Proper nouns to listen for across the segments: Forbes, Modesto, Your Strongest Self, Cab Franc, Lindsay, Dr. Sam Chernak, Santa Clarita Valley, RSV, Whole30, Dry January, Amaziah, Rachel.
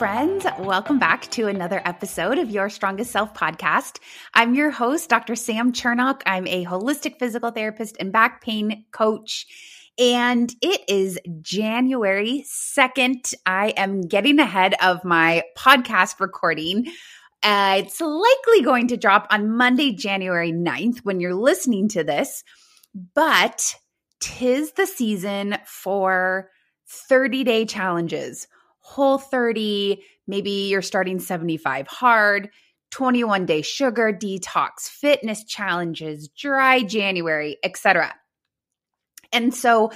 friends. Welcome back to another episode of Your Strongest Self podcast. I'm your host, Dr. Sam Chernak. I'm a holistic physical therapist and back pain coach. And it is January 2nd. I am getting ahead of my podcast recording. It's likely going to drop on Monday, January 9th when you're listening to this. But 'tis the season for 30-day challenges. Whole30, maybe you're starting 75 hard, 21-day sugar detox, fitness challenges, dry January, etc. And so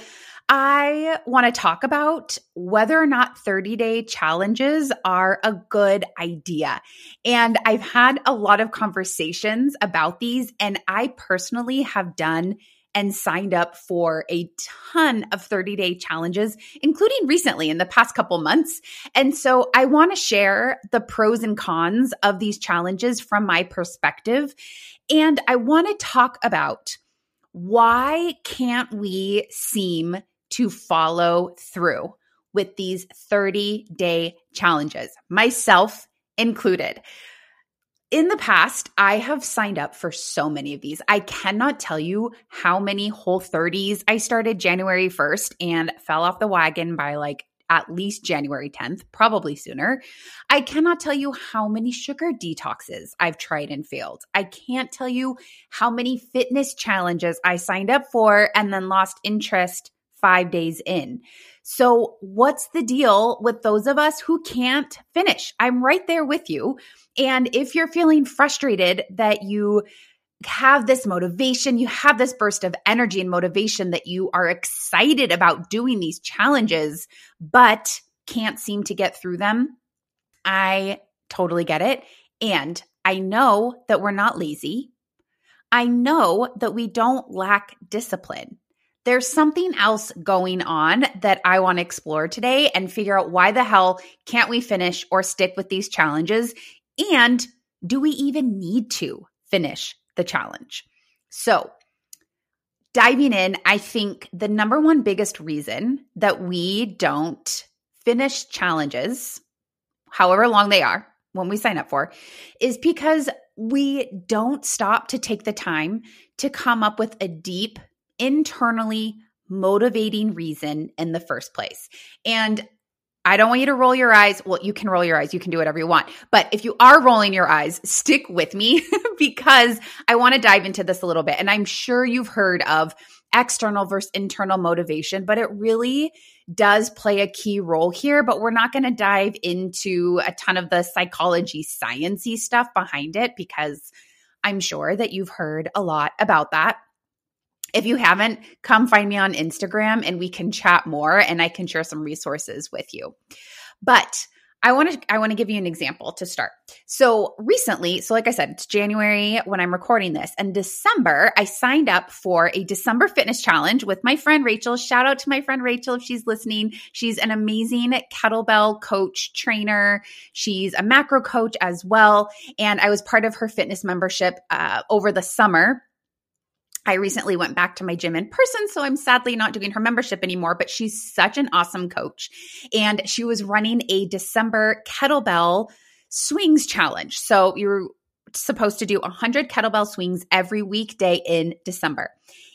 I want to talk about whether or not 30-day challenges are a good idea. And I've had a lot of conversations about these, and I personally have done and signed up for a ton of 30-day challenges, including recently in the past couple months. And so I want to share the pros and cons of these challenges from my perspective. And I want to talk about why can't we seem to follow through with these 30-day challenges, myself included. In the past, I have signed up for so many of these. I cannot tell you how many Whole30s. I started January 1st and fell off the wagon by at least January 10th, probably sooner. I cannot tell you how many sugar detoxes I've tried and failed. I can't tell you how many fitness challenges I signed up for and then lost interest 5 days in. So what's the deal with those of us who can't finish? I'm right there with you. And if you're feeling frustrated that you have this motivation, you have this burst of energy and motivation that you are excited about doing these challenges, but can't seem to get through them, I totally get it. And I know that we're not lazy. I know that we don't lack discipline. There's something else going on that I want to explore today and figure out why the hell can't we finish or stick with these challenges? And do we even need to finish the challenge? So diving in, I think the number one biggest reason that we don't finish challenges, however long they are, when we sign up for, is because we don't stop to take the time to come up with a deep, internally motivating reason in the first place. And I don't want you to roll your eyes. Well, you can roll your eyes. You can do whatever you want. But if you are rolling your eyes, stick with me because I want to dive into this a little bit. And I'm sure you've heard of external versus internal motivation, but it really does play a key role here. But we're not going to dive into a ton of the psychology, sciencey stuff behind it because I'm sure that you've heard a lot about that. If you haven't, come find me on Instagram and we can chat more and I can share some resources with you. But I want to give you an example to start. So recently, like I said, it's January when I'm recording this, and December, I signed up for a December fitness challenge with my friend Rachel. Shout out to my friend Rachel if she's listening. She's an amazing kettlebell coach, trainer. She's a macro coach as well. And I was part of her fitness membership over the summer. I recently went back to my gym in person, so I'm sadly not doing her membership anymore, but she's such an awesome coach. And she was running a December kettlebell swings challenge. So you're supposed to do 100 kettlebell swings every weekday in December.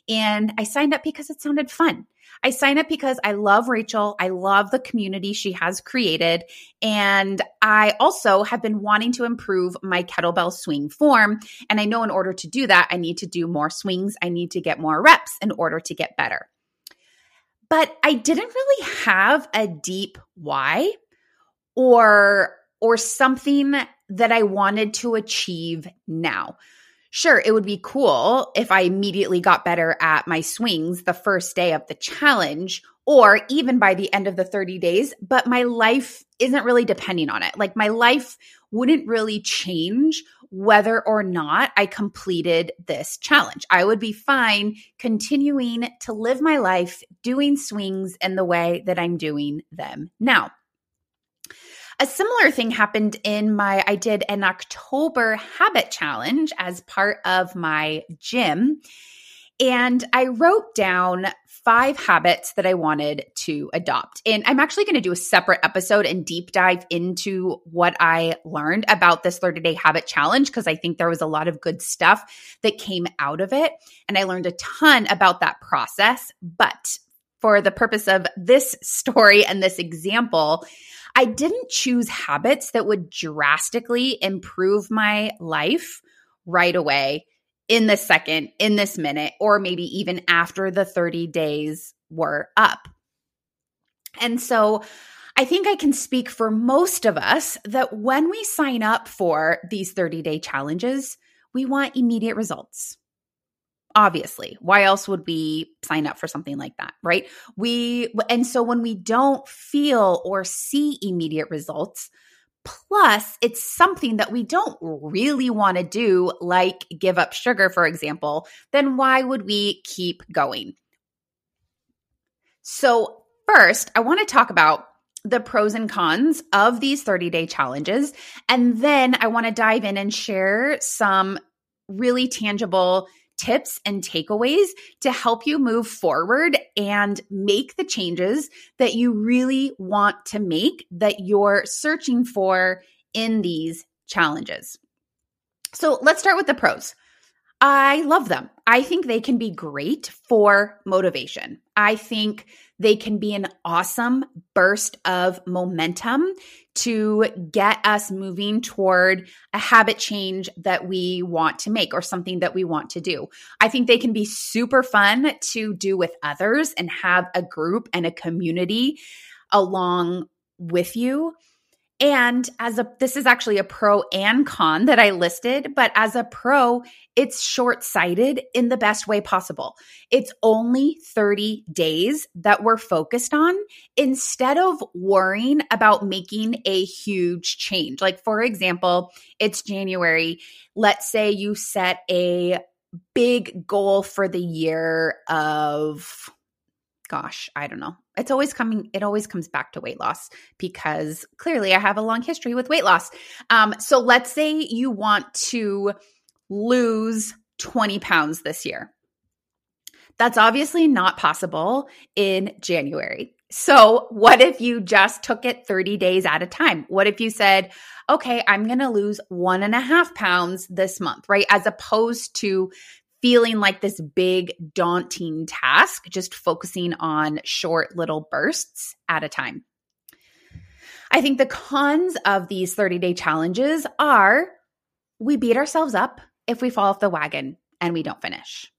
And I signed up because it sounded fun. I signed up because I love Rachel. I love the community she has created. And I also have been wanting to improve my kettlebell swing form. And I know in order to do that, I need to do more swings. I need to get more reps in order to get better. But I didn't really have a deep why or something that I wanted to achieve now. Sure, it would be cool if I immediately got better at my swings the first day of the challenge or even by the end of the 30 days, but my life isn't really depending on it. My life wouldn't really change whether or not I completed this challenge. I would be fine continuing to live my life doing swings in the way that I'm doing them now. A similar thing happened I did an October habit challenge as part of my gym. And I wrote down 5 habits that I wanted to adopt. And I'm actually going to do a separate episode and deep dive into what I learned about this 30-day habit challenge, because I think there was a lot of good stuff that came out of it. And I learned a ton about that process. But for the purpose of this story and this example, I didn't choose habits that would drastically improve my life right away, in this second, in this minute, or maybe even after the 30 days were up. And so I think I can speak for most of us that when we sign up for these 30-day challenges, we want immediate results. Obviously, why else would we sign up for something like that, right? And so when we don't feel or see immediate results, plus it's something that we don't really want to do, like give up sugar, for example, then why would we keep going? So first, I want to talk about the pros and cons of these 30-day challenges, and then I want to dive in and share some really tangible tips and takeaways to help you move forward and make the changes that you really want to make, that you're searching for in these challenges. So let's start with the pros. I love them. I think they can be great for motivation. I think they can be an awesome burst of momentum to get us moving toward a habit change that we want to make or something that we want to do. I think they can be super fun to do with others and have a group and a community along with you. And this is actually a pro and con that I listed, but as a pro, it's short-sighted in the best way possible. It's only 30 days that we're focused on instead of worrying about making a huge change. Like, for example, it's January. Let's say you set a big goal for the year of, gosh, I don't know. It always comes back to weight loss, because clearly I have a long history with weight loss. So let's say you want to lose 20 pounds this year. That's obviously not possible in January. So what if you just took it 30 days at a time? What if you said, okay, I'm going to lose 1.5 pounds this month, right? As opposed to feeling like this big daunting task, just focusing on short little bursts at a time. I think the cons of these 30-day challenges are we beat ourselves up if we fall off the wagon and we don't finish.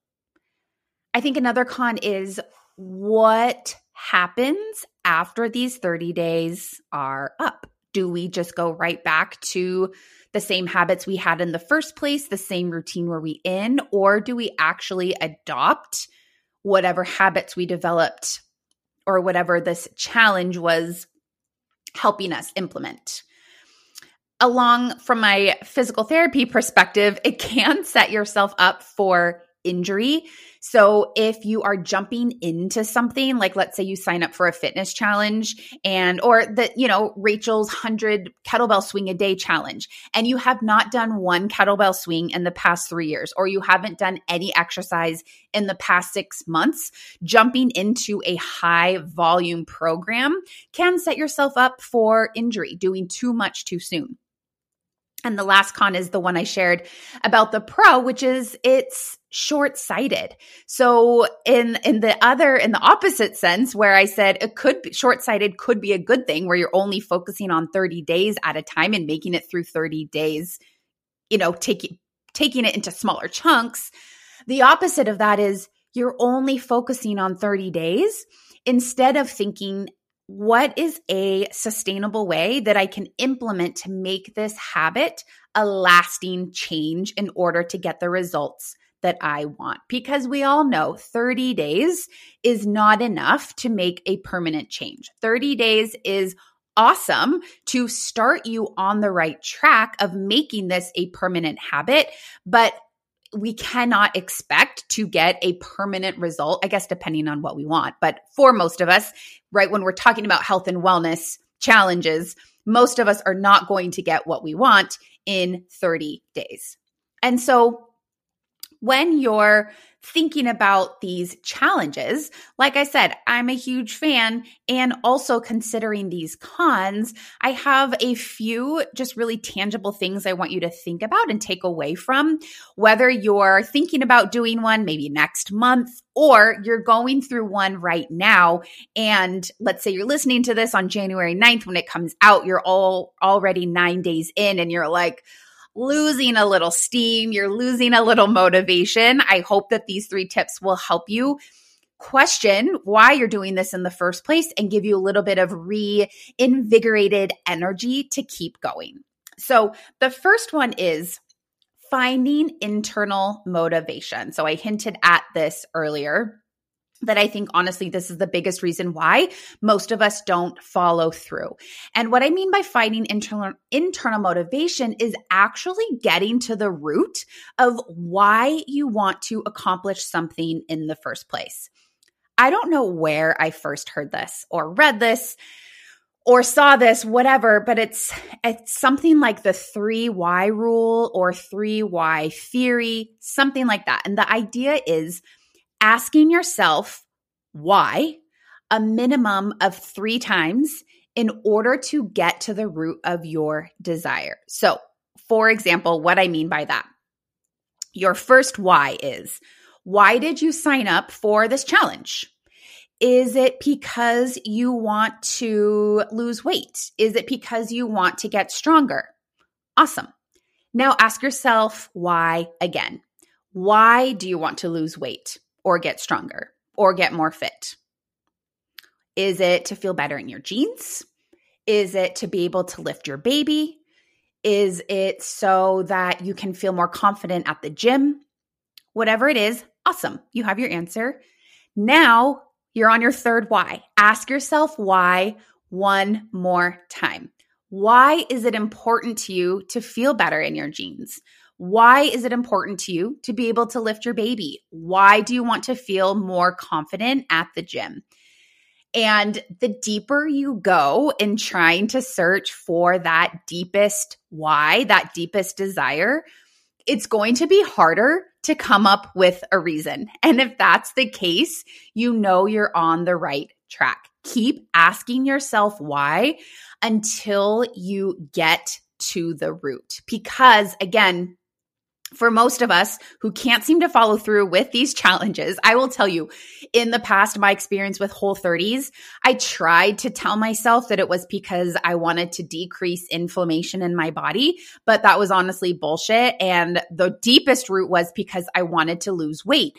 I think another con is what happens after these 30 days are up. Do we just go right back to the same habits we had in the first place, the same routine were we in, or do we actually adopt whatever habits we developed or whatever this challenge was helping us implement? From my physical therapy perspective, it can set yourself up for injury. So if you are jumping into something, like let's say you sign up for a fitness challenge or Rachel's 100 kettlebell swing a day challenge, and you have not done one kettlebell swing in the past 3 years, or you haven't done any exercise in the past 6 months, jumping into a high volume program can set yourself up for injury, doing too much too soon. And the last con is the one I shared about the pro, which is it's short-sighted. So in the opposite sense, where I said it could be short-sighted, could be a good thing, where you're only focusing on 30 days at a time and making it through 30 days, taking it into smaller chunks. The opposite of that is you're only focusing on 30 days instead of thinking, what is a sustainable way that I can implement to make this habit a lasting change in order to get the results that I want? Because we all know 30 days is not enough to make a permanent change. 30 days is awesome to start you on the right track of making this a permanent habit, but we cannot expect to get a permanent result, I guess, depending on what we want. But for most of us, right, when we're talking about health and wellness challenges, most of us are not going to get what we want in 30 days. And so when you're thinking about these challenges, like I said, I'm a huge fan, and also considering these cons, I have a few just really tangible things I want you to think about and take away from, whether you're thinking about doing one maybe next month or you're going through one right now. And let's say you're listening to this on January 9th when it comes out, you're already 9 days in and you're like, losing a little steam, you're losing a little motivation. I hope that these three tips will help you question why you're doing this in the first place and give you a little bit of reinvigorated energy to keep going. So the first one is finding internal motivation. So I hinted at this earlier that I think, honestly, this is the biggest reason why most of us don't follow through. And what I mean by finding internal motivation is actually getting to the root of why you want to accomplish something in the first place. I don't know where I first heard this or read this or saw this, whatever, but it's something like the 3Y rule or 3Y theory, something like that. And the idea is asking yourself why a minimum of 3 times in order to get to the root of your desire. So, for example, what I mean by that, your first why is, why did you sign up for this challenge? Is it because you want to lose weight? Is it because you want to get stronger? Awesome. Now ask yourself why again. Why do you want to lose weight? Or get stronger, or get more fit? Is it to feel better in your jeans? Is it to be able to lift your baby? Is it so that you can feel more confident at the gym? Whatever it is, awesome. You have your answer. Now you're on your third why. Ask yourself why one more time. Why is it important to you to feel better in your jeans? Why is it important to you to be able to lift your baby? Why do you want to feel more confident at the gym? And the deeper you go in trying to search for that deepest why, that deepest desire, it's going to be harder to come up with a reason. And if that's the case, you know you're on the right track. Keep asking yourself why until you get to the root. Because again, for most of us who can't seem to follow through with these challenges, I will tell you, in the past, my experience with Whole30s, I tried to tell myself that it was because I wanted to decrease inflammation in my body, but that was honestly bullshit. And the deepest root was because I wanted to lose weight.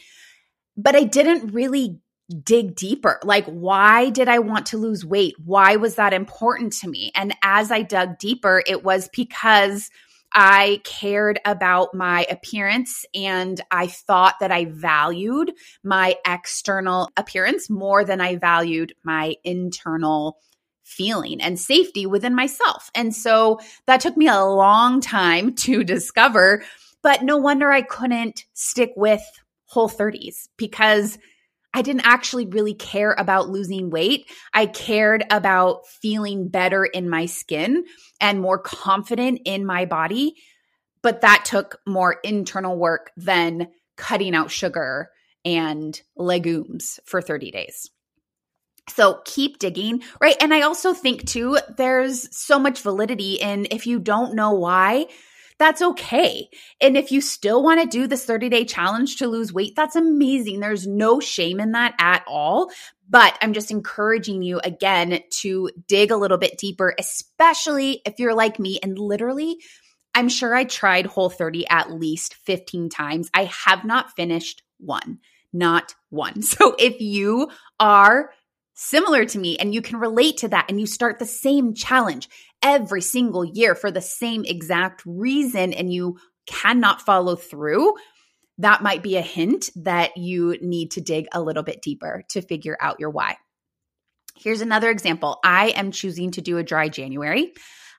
But I didn't really dig deeper. Like, why did I want to lose weight? Why was that important to me? And as I dug deeper, it was because I cared about my appearance and I thought that I valued my external appearance more than I valued my internal feeling and safety within myself. And so that took me a long time to discover, but no wonder I couldn't stick with Whole30s because I didn't actually really care about losing weight. I cared about feeling better in my skin and more confident in my body, but that took more internal work than cutting out sugar and legumes for 30 days. So keep digging, right? And I also think too, there's so much validity in if you don't know why, that's okay. And if you still want to do this 30-day challenge to lose weight, that's amazing. There's no shame in that at all. But I'm just encouraging you again to dig a little bit deeper, especially if you're like me. And literally, I'm sure I tried Whole30 at least 15 times. I have not finished one, not one. So if you are similar to me and you can relate to that and you start the same challenge every single year for the same exact reason and you cannot follow through, that might be a hint that you need to dig a little bit deeper to figure out your why. Here's another example. I am choosing to do a dry January.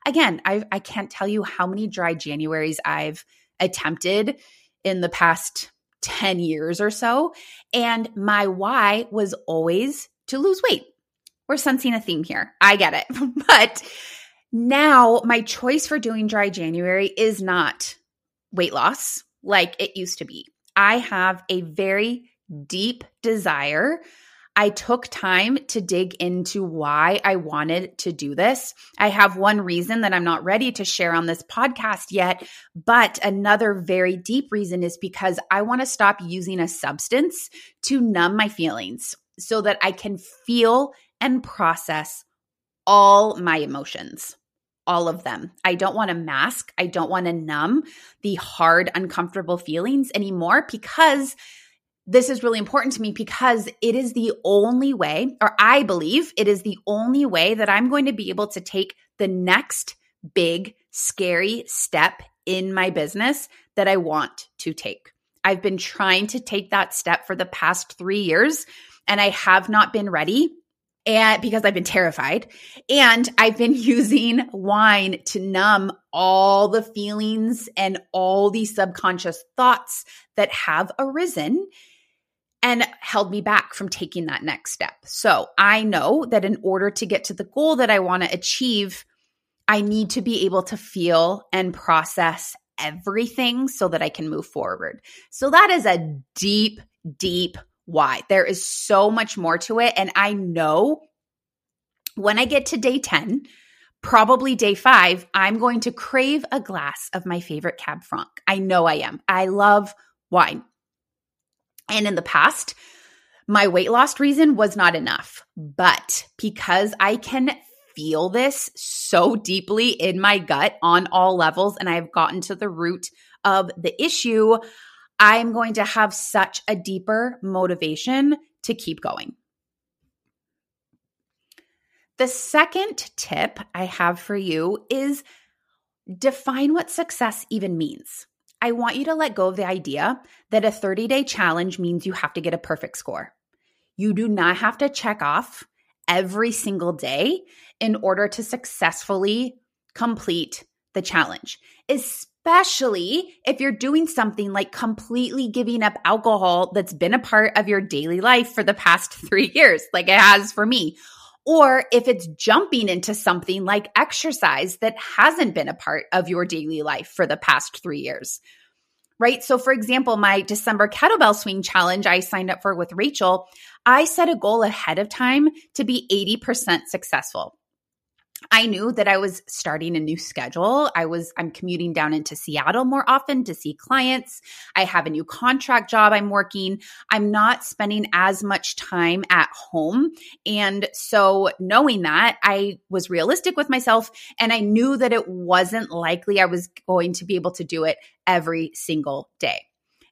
Again, I can't tell you how many dry Januaries I've attempted in the past 10 years or so. And my why was always to lose weight. We're sensing a theme here. I get it. But now my choice for doing dry January is not weight loss like it used to be. I have a very deep desire. I took time to dig into why I wanted to do this. I have one reason that I'm not ready to share on this podcast yet, but another very deep reason is because I want to stop using a substance to numb my feelings so that I can feel and process all my emotions, all of them. I don't want to mask. I don't want to numb the hard, uncomfortable feelings anymore because this is really important to me because it is the only way, or I believe it is the only way that I'm going to be able to take the next big, scary step in my business that I want to take. I've been trying to take that step for the past 3 years, and I have not been ready and because I've been terrified. And I've been using wine to numb all the feelings and all the subconscious thoughts that have arisen and held me back from taking that next step. So I know that in order to get to the goal that I want to achieve, I need to be able to feel and process everything so that I can move forward. So that is a deep, deep why. There is so much more to it. And I know when I get to day 10, probably day 5, I'm going to crave a glass of my favorite Cab Franc. I know I am. I love wine. And in the past, my weight loss reason was not enough. But because I can feel this so deeply in my gut on all levels, and I've gotten to the root of the issue, I'm going to have such a deeper motivation to keep going. The second tip I have for you is define what success even means. I want you to let go of the idea that a 30-day challenge means you have to get a perfect score. You do not have to check off every single day in order to successfully complete the challenge, especially if you're doing something like completely giving up alcohol that's been a part of your daily life for the past 3 years, like it has for me, or if it's jumping into something like exercise that hasn't been a part of your daily life for the past 3 years, right? So for example, my December kettlebell swing challenge I signed up for with Rachel, I set a goal ahead of time to be 80% successful. I knew that I was starting a new schedule. I'm commuting down into Seattle more often to see clients. I have a new contract job I'm working. I'm not spending as much time at home. And so knowing that, I was realistic with myself and I knew that it wasn't likely I was going to be able to do it every single day.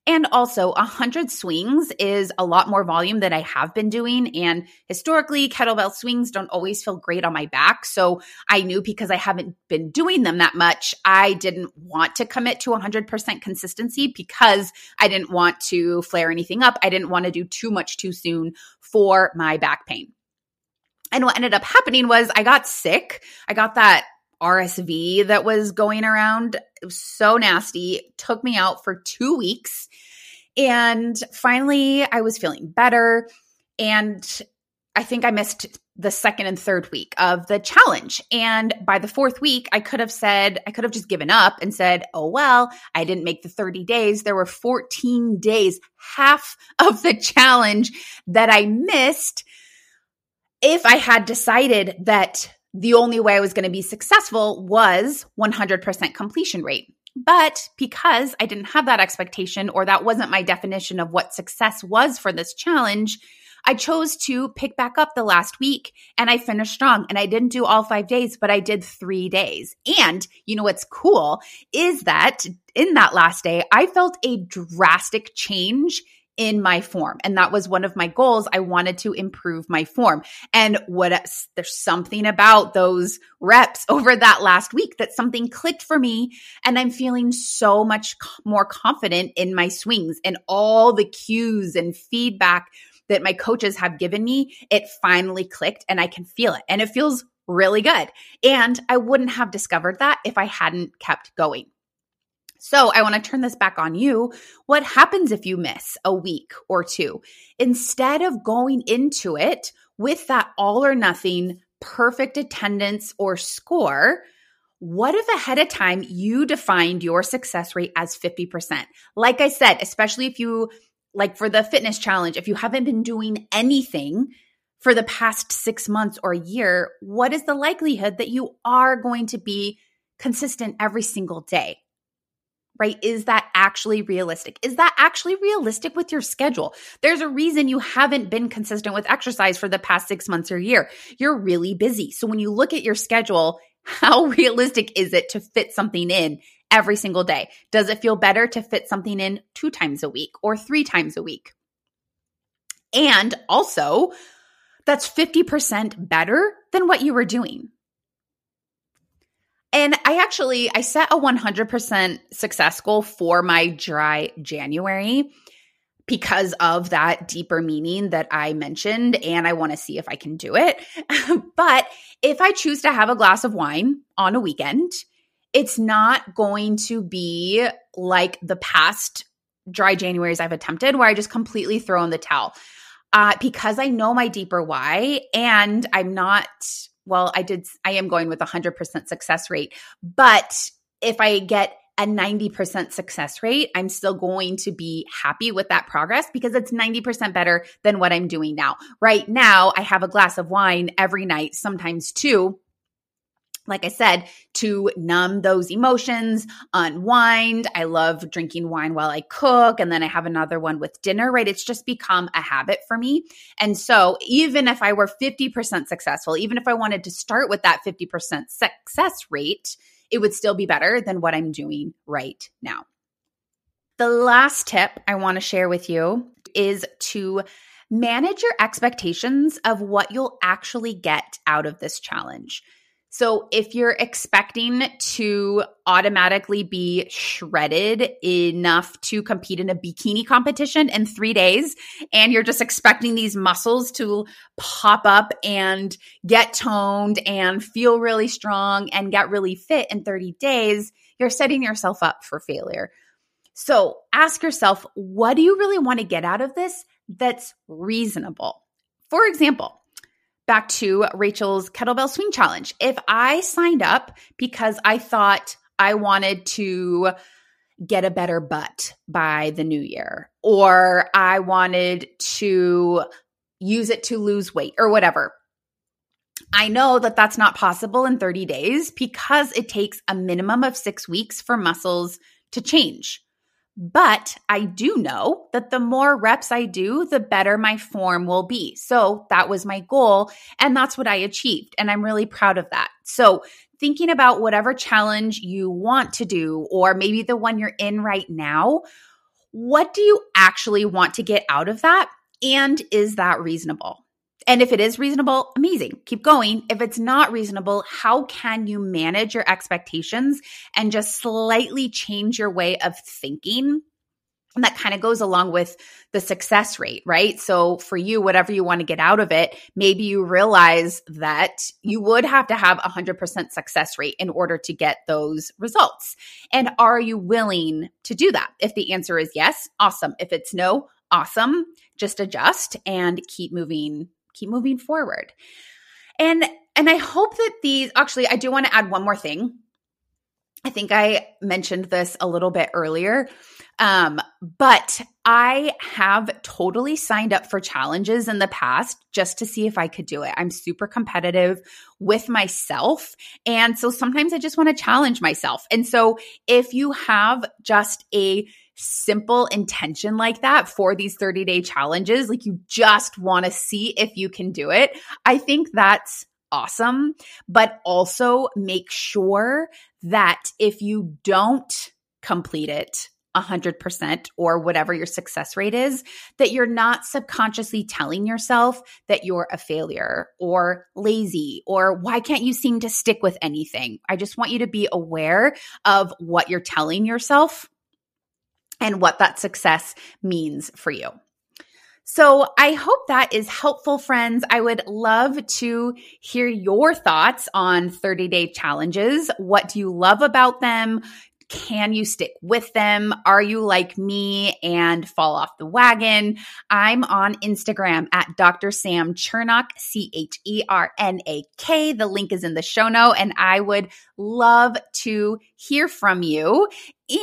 And also 100 swings is a lot more volume than I have been doing. And historically, kettlebell swings don't always feel great on my back. So I knew because I haven't been doing them that much, I didn't want to commit to 100% consistency because I didn't want to flare anything up. I didn't want to do too much too soon for my back pain. And what ended up happening was I got sick. I got that RSV that was going around. It was so nasty. It took me out for 2 weeks. And finally, I was feeling better. And I think I missed the second and third week of the challenge. And by the fourth week, I could have just given up and said, oh, well, I didn't make the 30 days. There were 14 days, half of the challenge that I missed. If I had decided that the only way I was going to be successful was 100% completion rate. But because I didn't have that expectation, or that wasn't my definition of what success was for this challenge, I chose to pick back up the last week and I finished strong. And I didn't do all 5 days, but I did 3 days. And you know what's cool is that in that last day, I felt a drastic change in my form. And that was one of my goals. I wanted to improve my form. And there's something about those reps over that last week that something clicked for me. And I'm feeling so much more confident in my swings and all the cues and feedback that my coaches have given me. It finally clicked and I can feel it. And it feels really good. And I wouldn't have discovered that if I hadn't kept going. So I want to turn this back on you. What happens if you miss a week or two? Instead of going into it with that all or nothing perfect attendance or score, What if ahead of time you defined your success rate as 50%? Like I said, especially if you, like for the fitness challenge, if you haven't been doing anything for the past 6 months or a year, what is the likelihood that you are going to be consistent every single day, right? Is that actually realistic? Is that actually realistic with your schedule? There's a reason you haven't been consistent with exercise for the past 6 months or a year. You're really busy. So when you look at your schedule, how realistic is it to fit something in every single day? Does it feel better to fit something in 2 times a week or 3 times a week? And also, that's 50% better than what you were doing. And I set a 100% success goal for my Dry January because of that deeper meaning that I mentioned, and I want to see if I can do it. But if I choose to have a glass of wine on a weekend, it's not going to be like the past Dry Januaries I've attempted where I just completely throw in the towel because I know my deeper why, and I'm not – I am going with 100% success rate. But if I get a 90% success rate, I'm still going to be happy with that progress because it's 90% better than what I'm doing now. Right now, I have a glass of wine every night, sometimes 2, like I said, to numb those emotions, unwind. I love drinking wine while I cook, and then I have another one with dinner, right? It's just become a habit for me. And so even if I were 50% successful, even if I wanted to start with that 50% success rate, it would still be better than what I'm doing right now. The last tip I want to share with you is to manage your expectations of what you'll actually get out of this challenge. So if you're expecting to automatically be shredded enough to compete in a bikini competition in 3 days, and you're just expecting these muscles to pop up and get toned and feel really strong and get really fit in 30 days, you're setting yourself up for failure. So ask yourself, what do you really want to get out of this that's reasonable? For example, back to Rachel's kettlebell swing challenge. If I signed up because I thought I wanted to get a better butt by the new year, or I wanted to use it to lose weight or whatever, I know that that's not possible in 30 days because it takes a minimum of 6 weeks for muscles to change. But I do know that the more reps I do, the better my form will be. So that was my goal, and that's what I achieved, and I'm really proud of that. So thinking about whatever challenge you want to do, or maybe the one you're in right now, what do you actually want to get out of that, and is that reasonable? And if it is reasonable, amazing. Keep going. If it's not reasonable, how can you manage your expectations and just slightly change your way of thinking? And that kind of goes along with the success rate, right? So for you, whatever you want to get out of it, maybe you realize that you would have to have 100% success rate in order to get those results. And are you willing to do that? If the answer is yes, awesome. If it's no, awesome. Just adjust and keep moving forward. And I hope that I do want to add one more thing. I think I mentioned this a little bit earlier, but I have totally signed up for challenges in the past just to see if I could do it. I'm super competitive with myself. And so sometimes I just want to challenge myself. And so if you have just a simple intention like that for these 30-day challenges, like you just want to see if you can do it, I think that's awesome. But also make sure that if you don't complete it 100% or whatever your success rate is, that you're not subconsciously telling yourself that you're a failure or lazy or why can't you seem to stick with anything. I just want you to be aware of what you're telling yourself and what that success means for you. So I hope that is helpful, friends. I would love to hear your thoughts on 30-day challenges. What do you love about them? Can you stick with them? Are you like me and fall off the wagon? I'm on Instagram at Dr. Sam Chernak, C-H-E-R-N-A-K. The link is in the show note, and I would love to hear from you.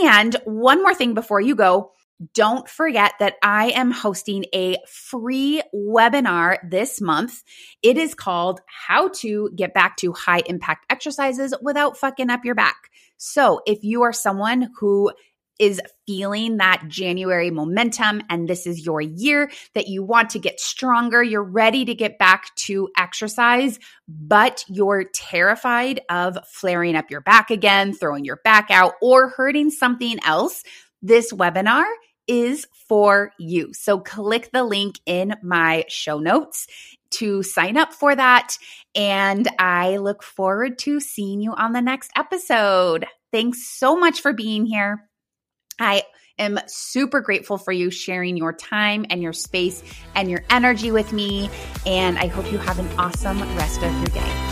And one more thing before you go. Don't forget that I am hosting a free webinar this month. It is called How to Get Back to High Impact Exercises Without Fucking Up Your Back. So if you are someone who is feeling that January momentum and this is your year that you want to get stronger, you're ready to get back to exercise, but you're terrified of flaring up your back again, throwing your back out, or hurting something else, this webinar is for you. So click the link in my show notes to sign up for that. And I look forward to seeing you on the next episode. Thanks so much for being here. I am super grateful for you sharing your time and your space and your energy with me. And I hope you have an awesome rest of your day.